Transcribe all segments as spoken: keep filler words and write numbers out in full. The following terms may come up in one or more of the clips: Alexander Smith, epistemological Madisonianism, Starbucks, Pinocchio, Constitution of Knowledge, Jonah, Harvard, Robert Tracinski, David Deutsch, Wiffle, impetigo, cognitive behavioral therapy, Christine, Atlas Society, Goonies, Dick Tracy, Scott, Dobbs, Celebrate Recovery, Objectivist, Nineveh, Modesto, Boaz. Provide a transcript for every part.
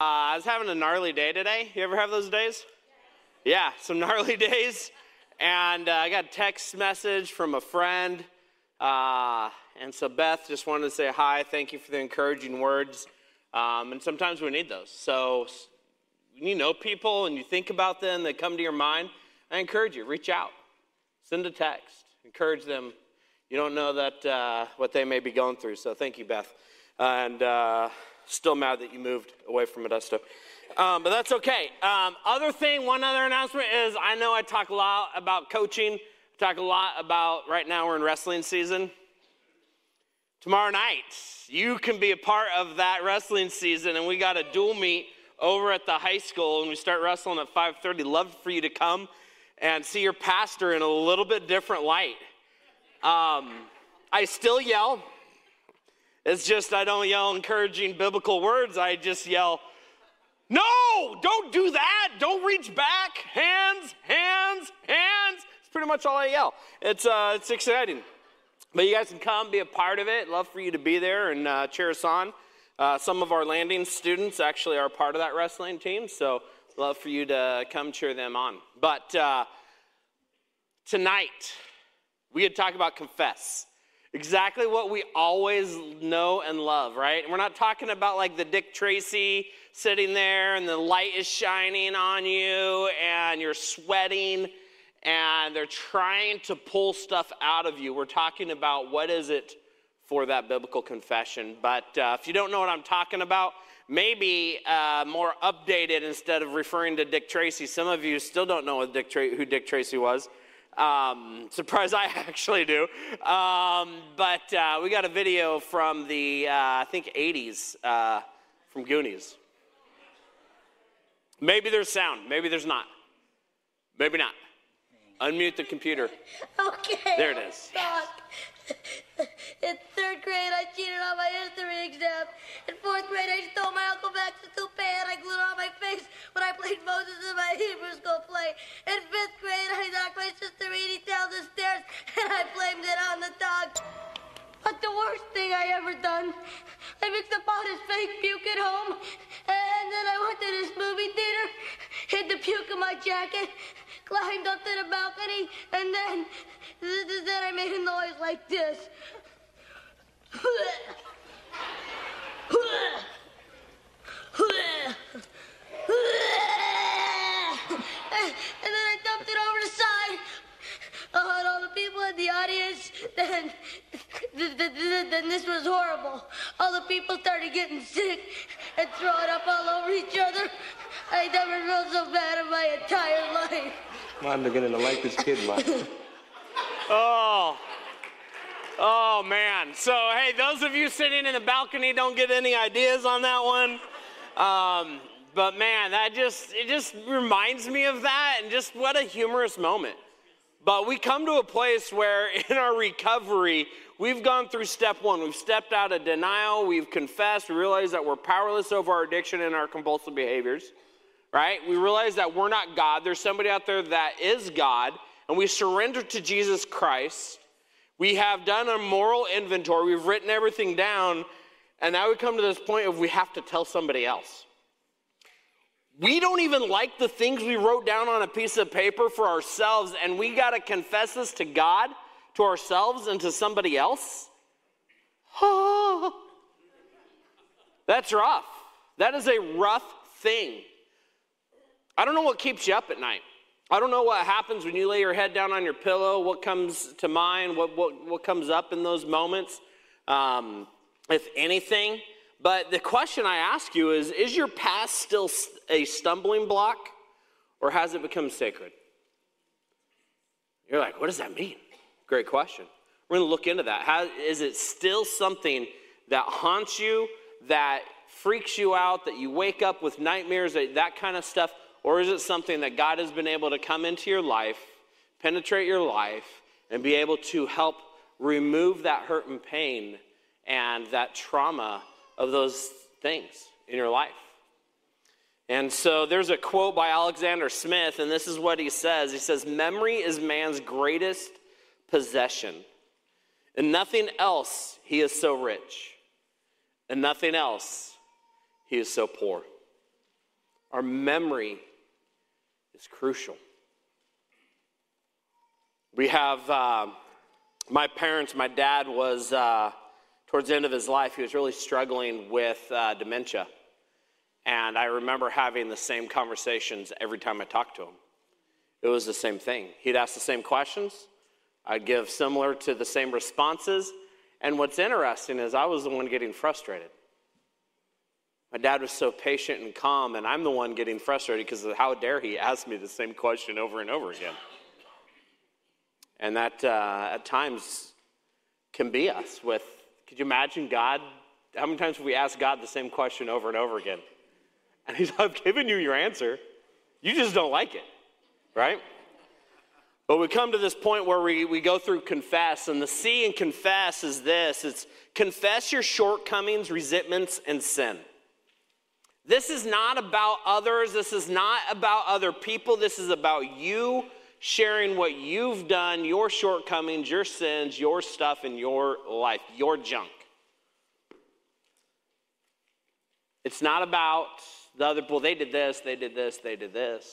Uh, I was having a gnarly day today. You ever have those days? Yeah, some gnarly days. And uh, I got a text message from a friend. Uh, and so Beth just wanted to say hi. Thank you for the encouraging words. Um, and sometimes we need those. So when you know people and you think about them, they come to your mind, I encourage you, reach out. Send a text. Encourage them. You don't know that uh, what they may be going through. So thank you, Beth. And... Uh, Still mad that you moved away from Modesto. Um, but that's okay. Um, other thing, one other announcement is I know I talk a lot about coaching. I talk a lot about right now we're in wrestling season. Tomorrow night, you can be a part of that wrestling season. And we got a dual meet over at the high school. And we start wrestling at five thirty. Love for you to come and see your pastor in a little bit different light. Um, I still yell. It's just I don't yell encouraging biblical words. I just yell, no, don't do that. Don't reach back. Hands, hands, hands. It's pretty much all I yell. It's, uh, it's exciting. But you guys can come, be a part of it. Love for you to be there and uh, cheer us on. Uh, some of our Landing students actually are part of that wrestling team, so love for you to come cheer them on. But uh, tonight, we could talk about confess. Exactly what we always know and love, right? And we're not talking about like the Dick Tracy sitting there and the light is shining on you and you're sweating and they're trying to pull stuff out of you. We're talking about what is it for that biblical confession. But uh, if you don't know what I'm talking about, maybe uh, more updated instead of referring to Dick Tracy. Some of you still don't know who Dick, Tra- who Dick Tracy was. Um, surprise, I actually do. Um, but uh, we got a video from the, uh, I think, eighties uh, from Goonies. Maybe there's sound. Maybe there's not. Maybe not. Unmute the computer. Okay. There it is. In third grade, I cheated on my history exam. In fourth grade, I stole my Uncle Max's toupee and I glued it on my face when I played Moses in my Hebrew school play. In fifth grade, I knocked my sister Edie down the stairs and I blamed it on the dog. But the worst thing I ever done, I mixed up all this fake puke at home and then I went to this movie theater, hid the puke in my jacket, climbed up to the balcony, and then... Then I made a noise like this. And then I dumped it over the side. Oh, and all the people in the audience, then, then this was horrible. All the people started getting sick and throwing up all over each other. I never felt so bad in my entire life. Mom, they're going to like this kid, Mom. Oh, oh man. So, hey, those of you sitting in the balcony don't get any ideas on that one. Um, but man, that just, it just reminds me of that and just what a humorous moment. But we come to a place where in our recovery, we've gone through step one. We've stepped out of denial. We've confessed. We realize that we're powerless over our addiction and our compulsive behaviors, right? We realize that we're not God. There's somebody out there that is God. And we surrender to Jesus Christ. We have done a moral inventory. We've written everything down. And now we come to this point of we have to tell somebody else. We don't even like the things we wrote down on a piece of paper for ourselves. And we got to confess this to God, to ourselves, and to somebody else. Oh, that's rough. That is a rough thing. I don't know what keeps you up at night. I don't know what happens when you lay your head down on your pillow, what comes to mind, what what, what comes up in those moments, um, if anything. But the question I ask you is, is your past still a stumbling block, or has it become sacred? You're like, what does that mean? Great question. We're going to look into that. How, is it still something that haunts you, that freaks you out, that you wake up with nightmares, that, that kind of stuff? Or is it something that God has been able to come into your life, penetrate your life, and be able to help remove that hurt and pain and that trauma of those things in your life? And so there's a quote by Alexander Smith, and this is what he says. He says, "Memory is man's greatest possession. In nothing else he is so rich. In nothing else he is so poor." Our memory is crucial. We have, uh, my parents, my dad was, uh, towards the end of his life, he was really struggling with uh, dementia. And I remember having the same conversations every time I talked to him. It was the same thing. He'd ask the same questions. I'd give similar to the same responses. And what's interesting is I was the one getting frustrated. My dad was so patient and calm, and I'm the one getting frustrated because how dare he ask me the same question over and over again. And that uh, at times can be us with, could you imagine God? How many times have we asked God the same question over and over again? And he's, I've given you your answer. You just don't like it, right? But we come to this point where we, we go through confess, and the C in confess is this. It's confess your shortcomings, resentments, and sin. This is not about others. This is not about other people. This is about you sharing what you've done, your shortcomings, your sins, your stuff in your life, your junk. It's not about the other people. They did this, they did this, they did this.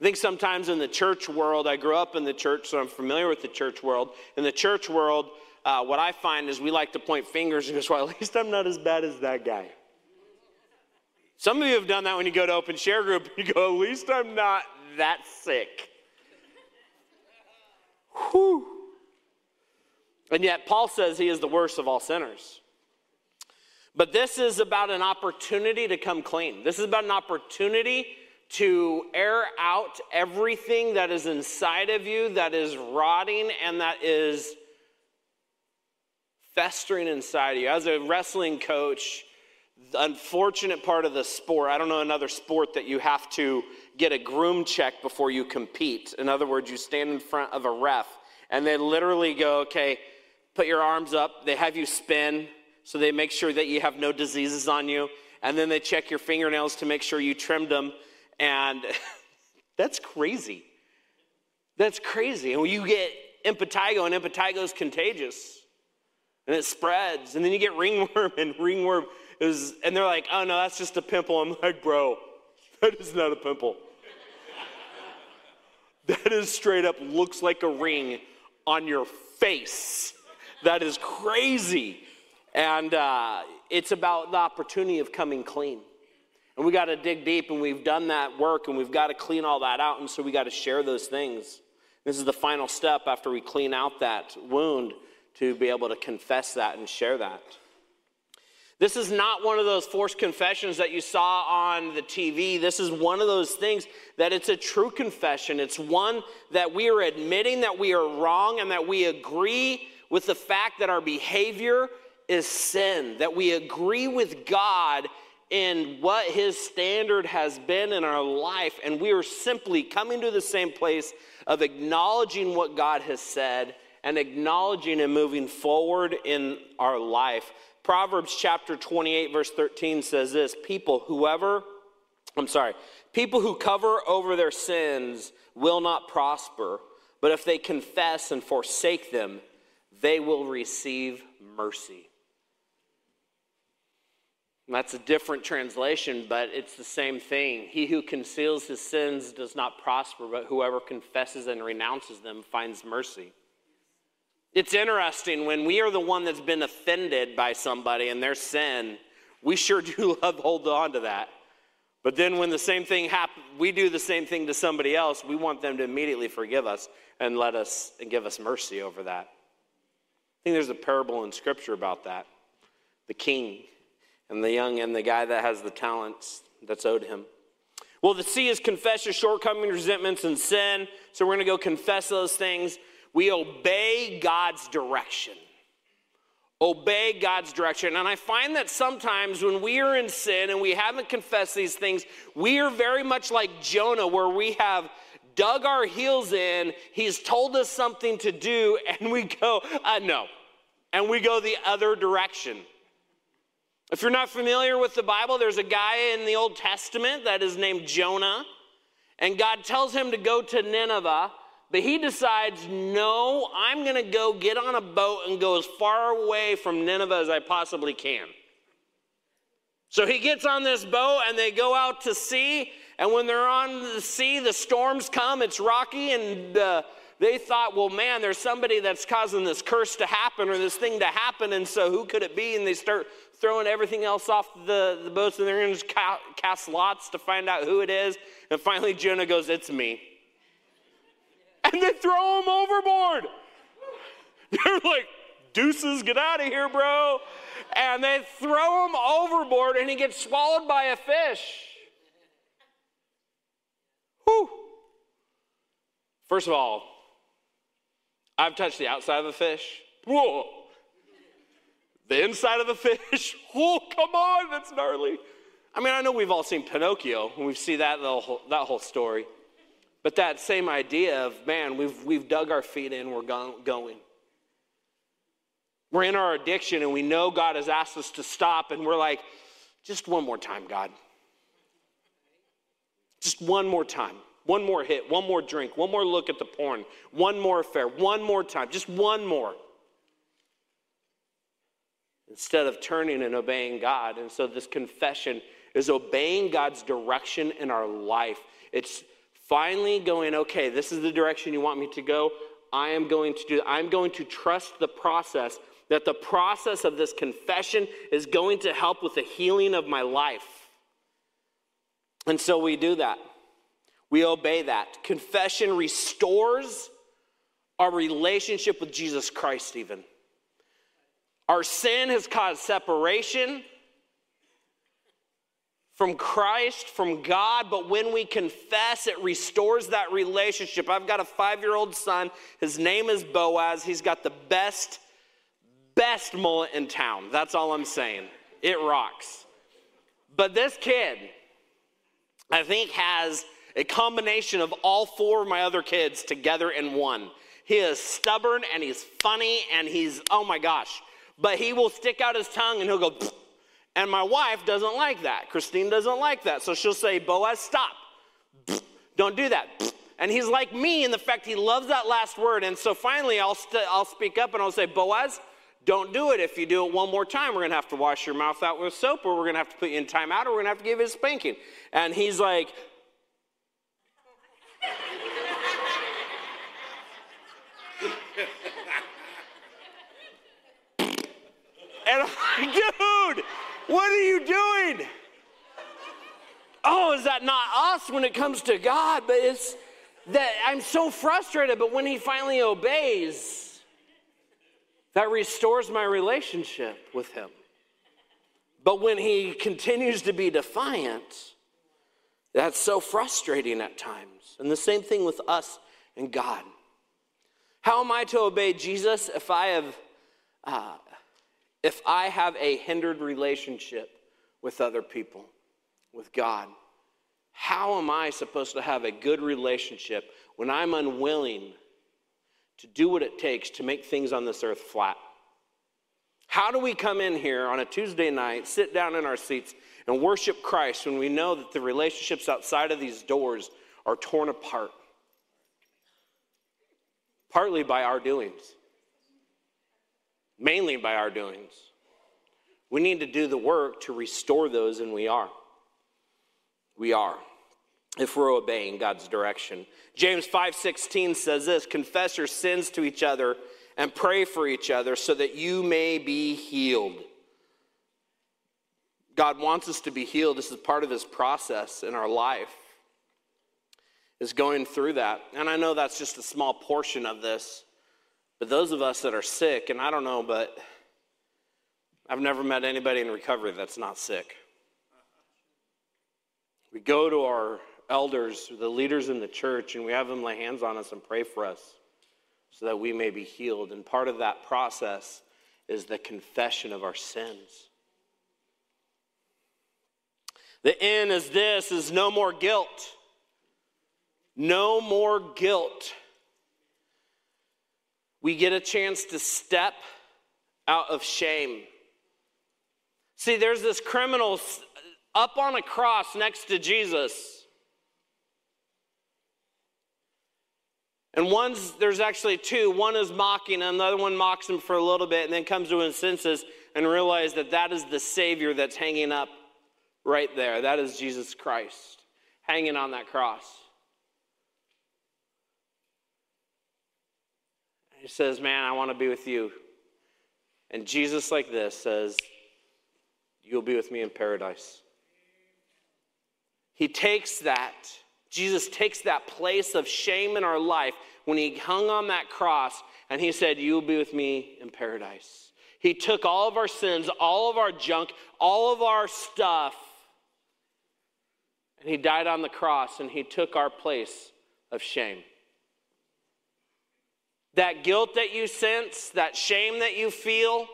I think sometimes in the church world, I grew up in the church, so I'm familiar with the church world. In the church world, uh, what I find is we like to point fingers and go, well, at least I'm not as bad as that guy. Some of you have done that when you go to open share group. You go, at least I'm not that sick. Whew. And yet Paul says he is the worst of all sinners. But this is about an opportunity to come clean. This is about an opportunity to air out everything that is inside of you that is rotting and that is festering inside of you. As a wrestling coach, the unfortunate part of the sport, I don't know another sport that you have to get a groom check before you compete. In other words, you stand in front of a ref, and they literally go, okay, put your arms up. They have you spin, so they make sure that you have no diseases on you, and then they check your fingernails to make sure you trimmed them, and that's crazy. That's crazy. And when you get impetigo, and impetigo is contagious, and it spreads, and then you get ringworm, and ringworm... It was, and they're like, oh, no, that's just a pimple. I'm like, bro, that is not a pimple. That is straight up looks like a ring on your face. That is crazy. And uh, it's about the opportunity of coming clean. And we got to dig deep, and we've done that work, and we've got to clean all that out, and so we got to share those things. This is the final step after we clean out that wound to be able to confess that and share that. This is not one of those forced confessions that you saw on the T V. This is one of those things that it's a true confession. It's one that we are admitting that we are wrong and that we agree with the fact that our behavior is sin, that we agree with God in what his standard has been in our life, and we are simply coming to the same place of acknowledging what God has said and acknowledging and moving forward in our life. Proverbs chapter twenty-eight, verse thirteen says this, people, whoever, I'm sorry, people who cover over their sins will not prosper, but if they confess and forsake them, they will receive mercy. And that's a different translation, but it's the same thing. He who conceals his sins does not prosper, but whoever confesses and renounces them finds mercy. It's interesting, when we are the one that's been offended by somebody and their sin, we sure do love hold on to that. But then when the same thing happens, we do the same thing to somebody else, we want them to immediately forgive us and let us and give us mercy over that. I think there's a parable in Scripture about that. The king and the young and the guy that has the talents that's owed him. Well, the C is confess your shortcomings, resentments, and sin. So we're going to go confess those things. We obey God's direction. Obey God's direction. And I find that sometimes when we are in sin and we haven't confessed these things, we are very much like Jonah, where we have dug our heels in. He's told us something to do, and we go, uh, no. And we go the other direction. If you're not familiar with the Bible, there's a guy in the Old Testament that is named Jonah, and God tells him to go to Nineveh. But he decides, no, I'm going to go get on a boat and go as far away from Nineveh as I possibly can. So he gets on this boat and they go out to sea. And when they're on the sea, the storms come, it's rocky, and uh, they thought, well, man, there's somebody that's causing this curse to happen or this thing to happen, and so who could it be? And they start throwing everything else off the, the boats, and they're going to just ca- cast lots to find out who it is. And finally, Jonah goes, it's me. And they throw him overboard. They're like, deuces, get out of here, bro. And they throw him overboard, and he gets swallowed by a fish. Whew. First of all, I've touched the outside of the fish. Whoa. The inside of the fish. Whoa, come on, that's gnarly. I mean, I know we've all seen Pinocchio, and we've seen that, the whole, that whole story. But that same idea of, man, we've, we've dug our feet in, we're go- going. We're in our addiction, and we know God has asked us to stop, and we're like, just one more time, God. Just one more time. One more hit, one more drink, one more look at the porn, one more affair, one more time, just one more. Instead of turning and obeying God. And so this confession is obeying God's direction in our life. It's finally going, okay, this is the direction you want me to go. I am going to do, I'm going to trust the process, that the process of this confession is going to help with the healing of my life. And so we do that. We obey that. Confession restores our relationship with Jesus Christ even. Our sin has caused separation from Christ, from God, but when we confess, it restores that relationship. I've got a five-year-old son. His name is Boaz. He's got the best, best mullet in town. That's all I'm saying. It rocks. But this kid, I think, has a combination of all four of my other kids together in one. He is stubborn, and he's funny, and he's, oh my gosh. But he will stick out his tongue, and he'll go, pfft. And my wife doesn't like that. Christine doesn't like that. So she'll say, Boaz, stop. Pfft. Don't do that. Pfft. And he's like me in the fact he loves that last word. And so finally, I'll, st- I'll speak up, and I'll say, Boaz, don't do it. If you do it one more time, we're going to have to wash your mouth out with soap, or we're going to have to put you in timeout, or we're going to have to give you a spanking. And he's like, and I'm like, dude, what are you doing? Oh, is that not us when it comes to God? But it's that I'm so frustrated, but when he finally obeys, that restores my relationship with him. But when he continues to be defiant, that's so frustrating at times. And the same thing with us and God. How am I to obey Jesus if I have... Uh, If I have a hindered relationship with other people, with God? How am I supposed to have a good relationship when I'm unwilling to do what it takes to make things on this earth flat? How do we come in here on a Tuesday night, sit down in our seats, and worship Christ when we know that the relationships outside of these doors are torn apart? Partly by our doings. Mainly by our doings. We need to do the work to restore those, and we are. We are, if we're obeying God's direction. James five sixteen says this, confess your sins to each other and pray for each other so that you may be healed. God wants us to be healed. This is part of his process in our life, is going through that. And I know that's just a small portion of this. But those of us that are sick, and I don't know, but I've never met anybody in recovery that's not sick. We go to our elders, the leaders in the church, and we have them lay hands on us and pray for us so that we may be healed. And part of that process is the confession of our sins. The end is this, is no more guilt. No more guilt. We get a chance to step out of shame. See, there's this criminal up on a cross next to Jesus. And one's, there's actually two. One is mocking him. The other one mocks him for a little bit and then comes to his senses and realizes that that is the Savior that's hanging up right there. That is Jesus Christ hanging on that cross. He says, man, I want to be with you. And Jesus like this says, you'll be with me in paradise. He takes that. Jesus takes that place of shame in our life when he hung on that cross and he said, you'll be with me in paradise. He took all of our sins, all of our junk, all of our stuff, and he died on the cross and he took our place of shame. That guilt that you sense, that shame that you feel,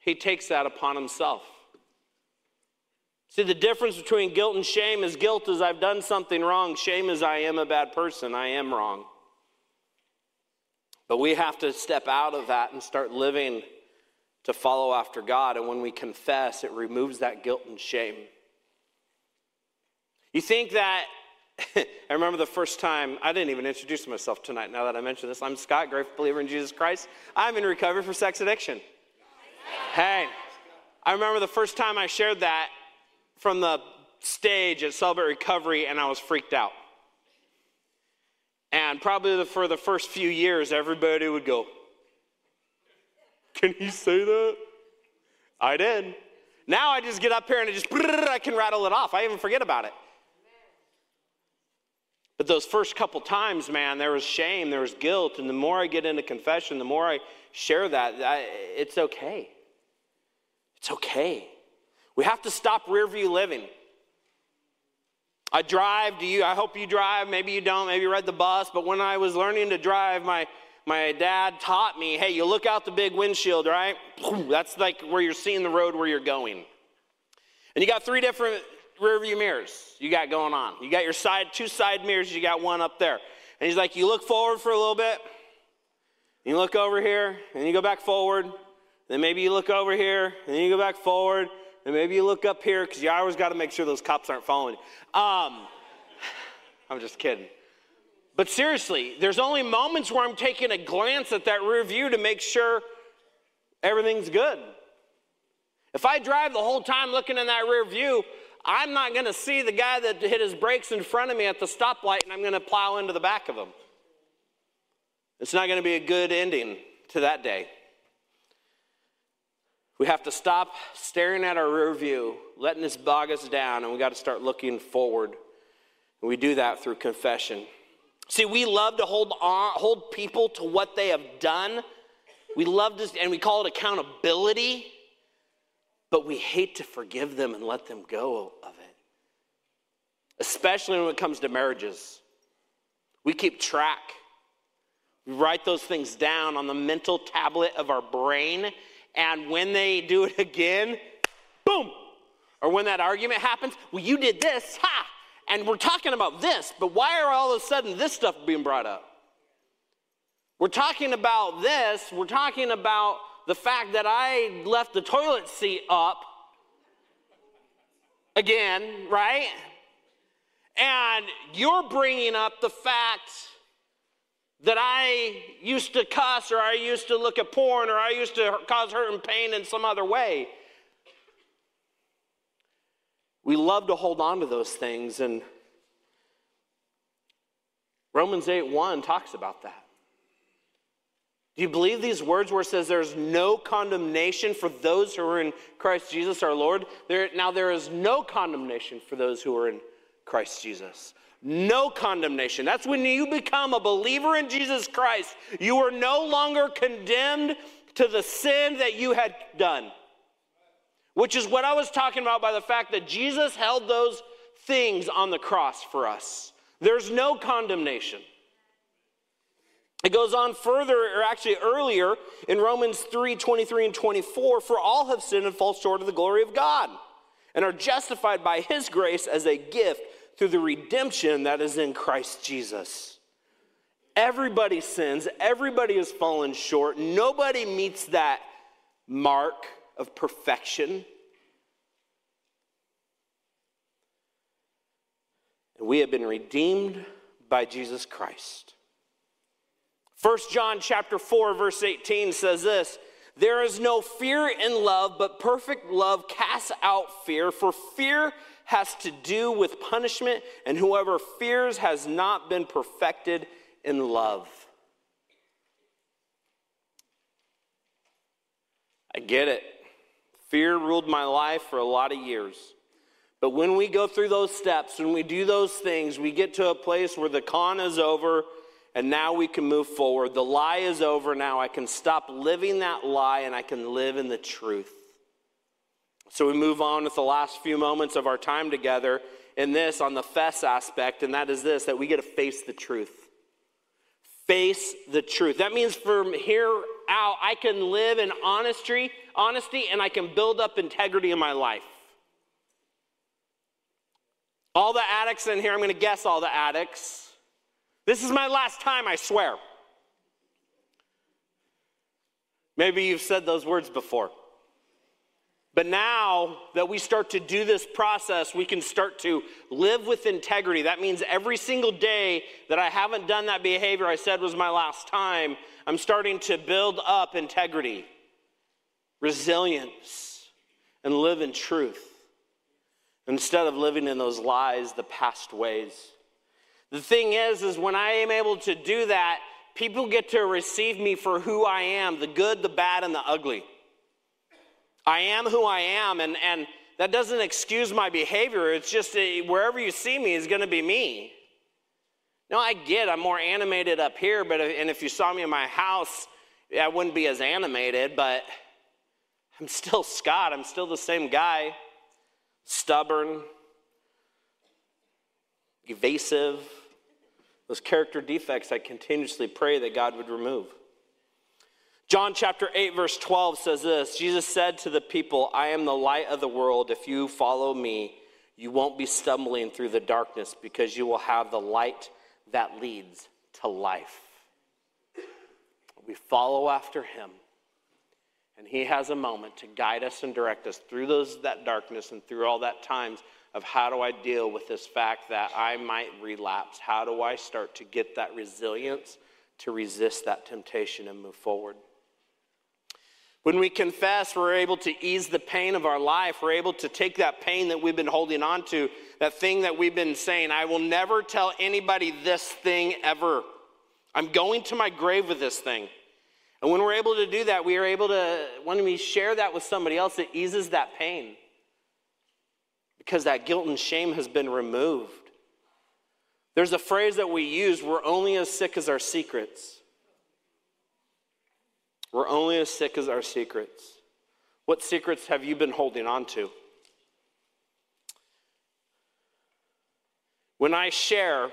he takes that upon himself. See, the difference between guilt and shame is guilt is I've done something wrong. Shame is I am a bad person. I am wrong. But we have to step out of that and start living to follow after God. And when we confess, it removes that guilt and shame. You think that, I remember the first time, I didn't even introduce myself tonight now that I mentioned this. I'm Scott, grateful believer in Jesus Christ. I'm in recovery for sex addiction. Hey, I remember the first time I shared that from the stage at Celebrate Recovery, and I was freaked out. And probably for the first few years, everybody would go, can you say that? I did. Now I just get up here and I just, I can rattle it off. I even forget about it. But those first couple times, man, there was shame, there was guilt, and the more I get into confession, the more I share that, I, it's okay. It's okay. We have to stop rearview living. I drive, do you, I hope you drive, maybe you don't, maybe you ride the bus, but when I was learning to drive, my, my dad taught me, hey, you look out the big windshield, right? That's like where you're seeing the road where you're going. And you got three different rearview mirrors you got going on. You got your side, two side mirrors, you got one up there. And he's like, you look forward for a little bit, you look over here, and you go back forward, then maybe you look over here, and then you go back forward, and maybe you look up here, because you always got to make sure those cops aren't following you. Um, I'm just kidding. But seriously, there's only moments where I'm taking a glance at that rear view to make sure everything's good. If I drive the whole time looking in that rear view, I'm not going to see the guy that hit his brakes in front of me at the stoplight, and I'm going to plow into the back of him. It's not going to be a good ending to that day. We have to stop staring at our rear view, letting this bog us down, and we got to start looking forward. And we do that through confession. See, we love to hold on, hold people to what they have done. We love this, and we call it accountability, but we hate to forgive them and let them go of it, especially when it comes to marriages. We keep track. We write those things down on the mental tablet of our brain. And when they do it again, boom. Or when that argument happens, well, you did this, ha, and we're talking about this, but why are all of a sudden this stuff being brought up? We're talking about this, we're talking about the fact that I left the toilet seat up again, right? And you're bringing up the fact that I used to cuss, or I used to look at porn, or I used to cause hurt and pain in some other way. We love to hold on to those things, and Romans eight one talks about that. Do you believe these words where it says there's no condemnation for those who are in Christ Jesus our Lord? There, now there is no condemnation for those who are in Christ Jesus. No condemnation. That's when you become a believer in Jesus Christ. You are no longer condemned to the sin that you had done, which is what I was talking about by the fact that Jesus held those things on the cross for us. There's no condemnation. It goes on further, or actually earlier, in Romans three twenty-three and twenty-four, for all have sinned and fall short of the glory of God and are justified by his grace as a gift through the redemption that is in Christ Jesus. Everybody sins. Everybody has fallen short. Nobody meets that mark of perfection. And we have been redeemed by Jesus Christ. First John chapter four, verse eighteen says this, There is no fear in love, but perfect love casts out fear, for fear has to do with punishment, and whoever fears has not been perfected in love. I get it. Fear ruled my life for a lot of years. But when we go through those steps, when we do those things, we get to a place where the con is over and now we can move forward. The lie is over now. I can stop living that lie and I can live in the truth. So we move on with the last few moments of our time together in this, on the fess aspect, and that is this, that we get to face the truth. Face the truth. That means from here out, I can live in honesty, honesty, and I can build up integrity in my life. All the addicts in here, I'm going to guess all the addicts. This is my last time, I swear. Maybe you've said those words before. But now that we start to do this process, we can start to live with integrity. That means every single day that I haven't done that behavior I said was my last time, I'm starting to build up integrity, resilience, and live in truth, instead of living in those lies, the past ways. The thing is, is when I am able to do that, people get to receive me for who I am, the good, the bad, and the ugly. I am who I am, and, and that doesn't excuse my behavior. It's just a, wherever you see me is going to be me. No, I get I'm more animated up here, but and if you saw me in my house, I wouldn't be as animated, but I'm still Scott. I'm still the same guy. Stubborn, evasive, those character defects I continuously pray that God would remove. John chapter eight, verse twelve says this, Jesus said to the people, I am the light of the world. If you follow me, you won't be stumbling through the darkness because you will have the light that leads to life. We follow after him. And he has a moment to guide us and direct us through those that darkness and through all that times of how do I deal with this fact that I might relapse? How do I start to get that resilience to resist that temptation and move forward? When we confess, we're able to ease the pain of our life. We're able to take that pain that we've been holding on to, that thing that we've been saying, I will never tell anybody this thing ever. I'm going to my grave with this thing. And when we're able to do that, we are able to, when we share that with somebody else, it eases that pain because that guilt and shame has been removed. There's a phrase that we use, we're only as sick as our secrets. We're only as sick as our secrets. What secrets have you been holding on to? When I share,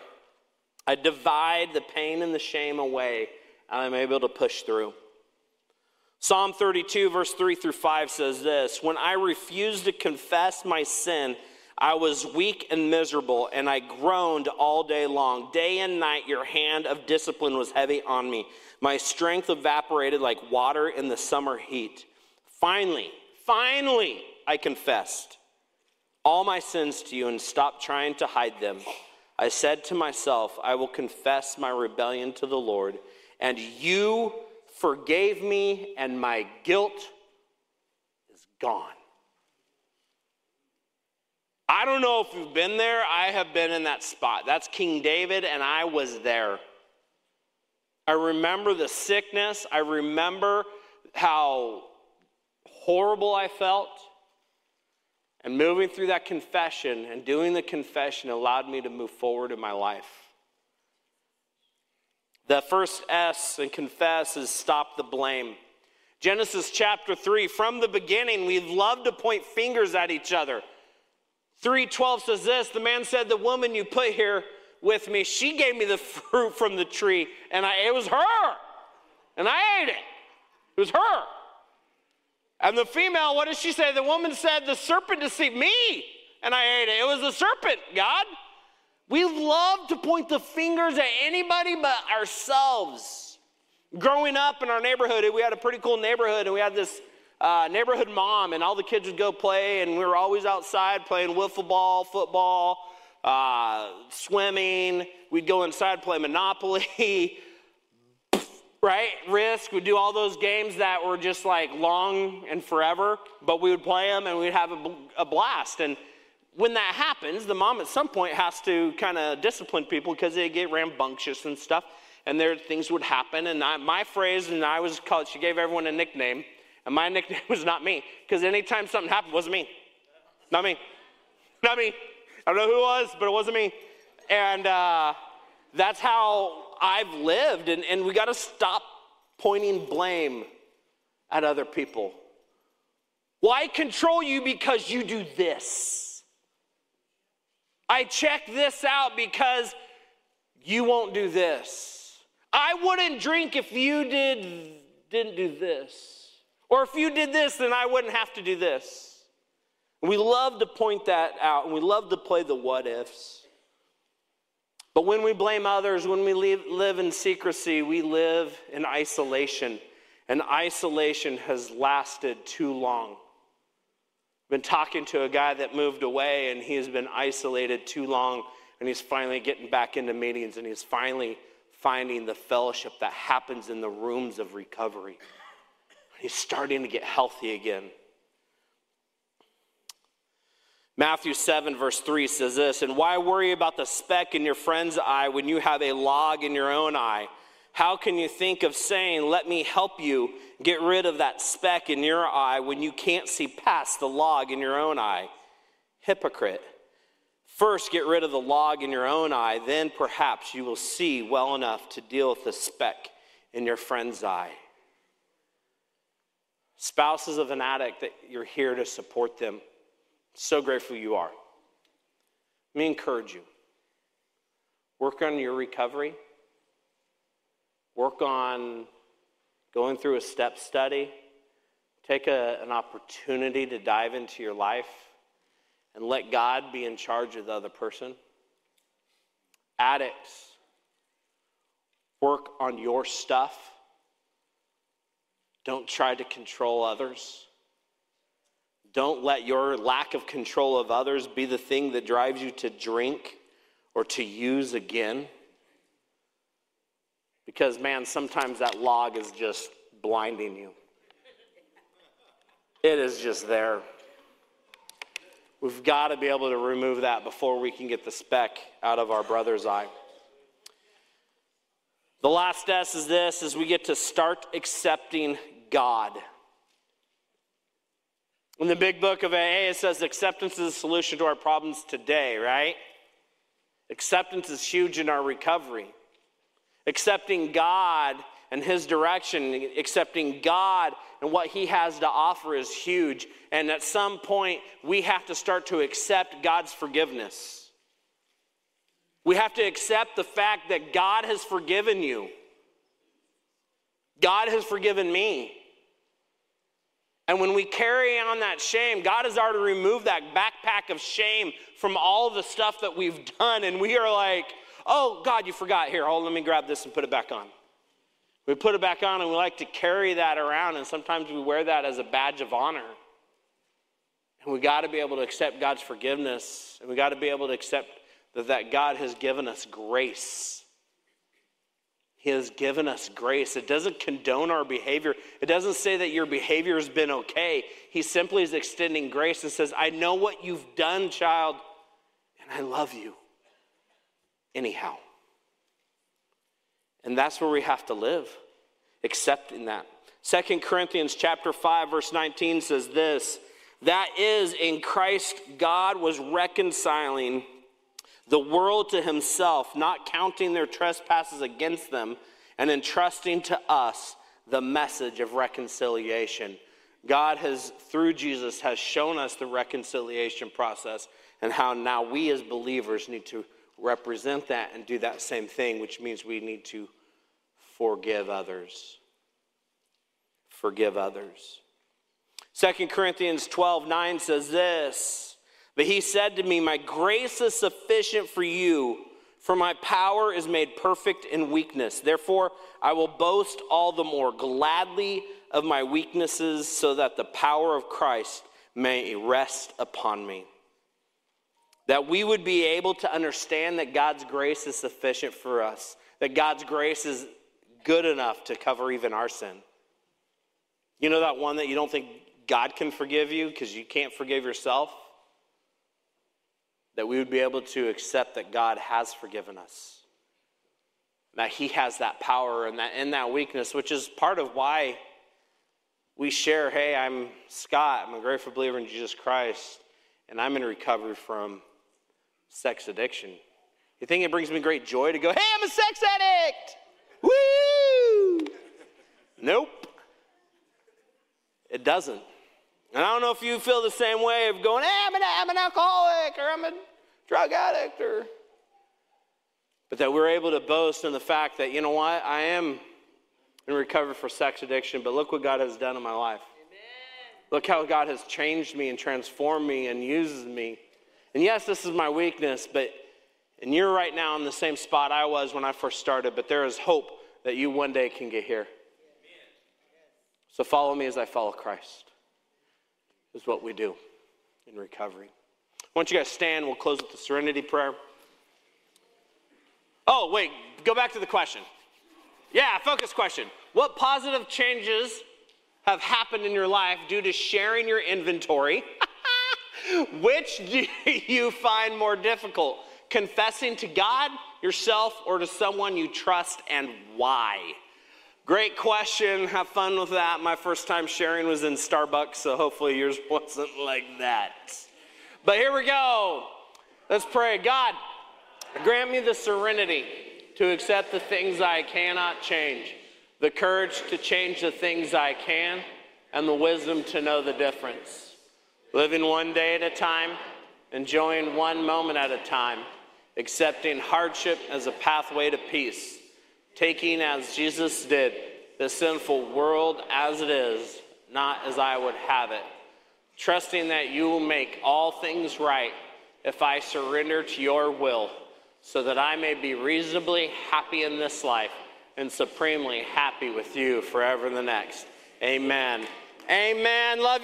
I divide the pain and the shame away. I'm able to push through. Psalm thirty-two, verse three through five says this, when I refused to confess my sin, I was weak and miserable, and I groaned all day long. Day and night, your hand of discipline was heavy on me. My strength evaporated like water in the summer heat. Finally, finally, I confessed all my sins to you and stopped trying to hide them. I said to myself, I will confess my rebellion to the Lord, and you forgave me, and my guilt is gone. I don't know if you've been there. I have been in that spot. That's King David, and I was there. I remember the sickness. I remember how horrible I felt. And moving through that confession and doing the confession allowed me to move forward in my life. The first S in confess is stop the blame. Genesis chapter three, from the beginning, we love to point fingers at each other. three twelve says this, the man said, the woman you put here with me, she gave me the fruit from the tree, and I, it was her, and I ate it. It was her. And the female, what does she say? The woman said, the serpent deceived me, and I ate it. It was the serpent, God. We love to point the fingers at anybody but ourselves. Growing up in our neighborhood, we had a pretty cool neighborhood, and we had this uh, neighborhood mom, and all the kids would go play, and we were always outside playing wiffle ball, football, uh, swimming. We'd go inside, play Monopoly. right? Risk, we'd do all those games that were just like long and forever, but we would play them and we'd have a, a blast. And when that happens, the mom at some point has to kind of discipline people because they get rambunctious and stuff, and there things would happen. And I, my phrase, and I was called, she gave everyone a nickname, and my nickname was Not Me, because anytime something happened, it wasn't me. Not me. Not me. I don't know who it was, but it wasn't me. And uh, that's how I've lived, and, and we got to stop pointing blame at other people. Well, I control you because you do this. I check this out because you won't do this. I wouldn't drink if you did, didn't do this. Or if you did this, then I wouldn't have to do this. We love to point that out, and we love to play the what ifs. But when we blame others, when we leave, live in secrecy, we live in isolation. And isolation has lasted too long. I've been talking to a guy that moved away, and he has been isolated too long, and he's finally getting back into meetings, and he's finally finding the fellowship that happens in the rooms of recovery. He's starting to get healthy again. Matthew seven, verse three says this, "And why worry about the speck in your friend's eye when you have a log in your own eye? How can you think of saying, 'Let me help you get rid of that speck in your eye,' when you can't see past the log in your own eye? Hypocrite. First get rid of the log in your own eye, then perhaps you will see well enough to deal with the speck in your friend's eye." Spouses of an addict, that you're here to support them. So grateful you are. Let me encourage you. Work on your recovery. Work on going through a step study. Take a, an opportunity to dive into your life and let God be in charge of the other person. Addicts, work on your stuff. Don't try to control others. Don't let your lack of control of others be the thing that drives you to drink or to use again. Because, man, sometimes that log is just blinding you. It is just there. We've got to be able to remove that before we can get the speck out of our brother's eye. The last S is this, is we get to start accepting God. In the big book of A A, it says acceptance is a solution to our problems today, right? Acceptance is huge in our recovery. Accepting God and his direction, accepting God and what he has to offer is huge. And at some point, we have to start to accept God's forgiveness. We have to accept the fact that God has forgiven you. God has forgiven me. And when we carry on that shame, God has already removed that backpack of shame from all the stuff that we've done. And we are like, oh, God, you forgot. Here, hold on, let me grab this and put it back on. We put it back on, and we like to carry that around. And sometimes we wear that as a badge of honor. And we got to be able to accept God's forgiveness. And we got to be able to accept that, that God has given us grace. He has given us grace. It doesn't condone our behavior. It doesn't say that your behavior has been okay. He simply is extending grace and says, I know what you've done, child, and I love you anyhow. And that's where we have to live, accepting that. Second Corinthians chapter five, verse nineteen says this, "That is, in Christ God was reconciling the world to himself, not counting their trespasses against them, and entrusting to us the message of reconciliation." God has, through Jesus, has shown us the reconciliation process and how now we as believers need to represent that and do that same thing, which means we need to forgive others. Forgive others. Second Corinthians twelve nine says this, "But he said to me, 'My grace is sufficient for you, for my power is made perfect in weakness. Therefore, I will boast all the more gladly of my weaknesses, so that the power of Christ may rest upon me.'" That we would be able to understand that God's grace is sufficient for us, that God's grace is good enough to cover even our sin. You know that one that you don't think God can forgive you because you can't forgive yourself? That we would be able to accept that God has forgiven us. That he has that power and that in that weakness, which is part of why we share, hey, I'm Scott, I'm a grateful believer in Jesus Christ, and I'm in recovery from sex addiction. You think it brings me great joy to go, hey, I'm a sex addict! Woo! Nope. It doesn't. And I don't know if you feel the same way of going, hey, I'm an, I'm an alcoholic, or I'm a drug addict, or... But that we're able to boast in the fact that, you know what, I am in recovery for sex addiction, but look what God has done in my life. Amen. Look how God has changed me and transformed me and uses me. And yes, this is my weakness, but and you're right now in the same spot I was when I first started, but there is hope that you one day can get here. Amen. So follow me as I follow Christ is what we do in recovery. I want you guys to stand. We'll close with the serenity prayer. Oh, wait, go back to the question. Yeah, focus question. What positive changes have happened in your life due to sharing your inventory? Which do you find more difficult? Confessing to God, yourself, or to someone you trust, and why? Great question. Have fun with that. My first time sharing was in Starbucks, so hopefully yours wasn't like that. But here we go. Let's pray. God, grant me the serenity to accept the things I cannot change, the courage to change the things I can, and the wisdom to know the difference. Living one day at a time, enjoying one moment at a time, accepting hardship as a pathway to peace, taking as Jesus did the sinful world as it is, not as I would have it, trusting that you will make all things right if I surrender to your will, so that I may be reasonably happy in this life and supremely happy with you forever in the next. Amen. Amen. Love you.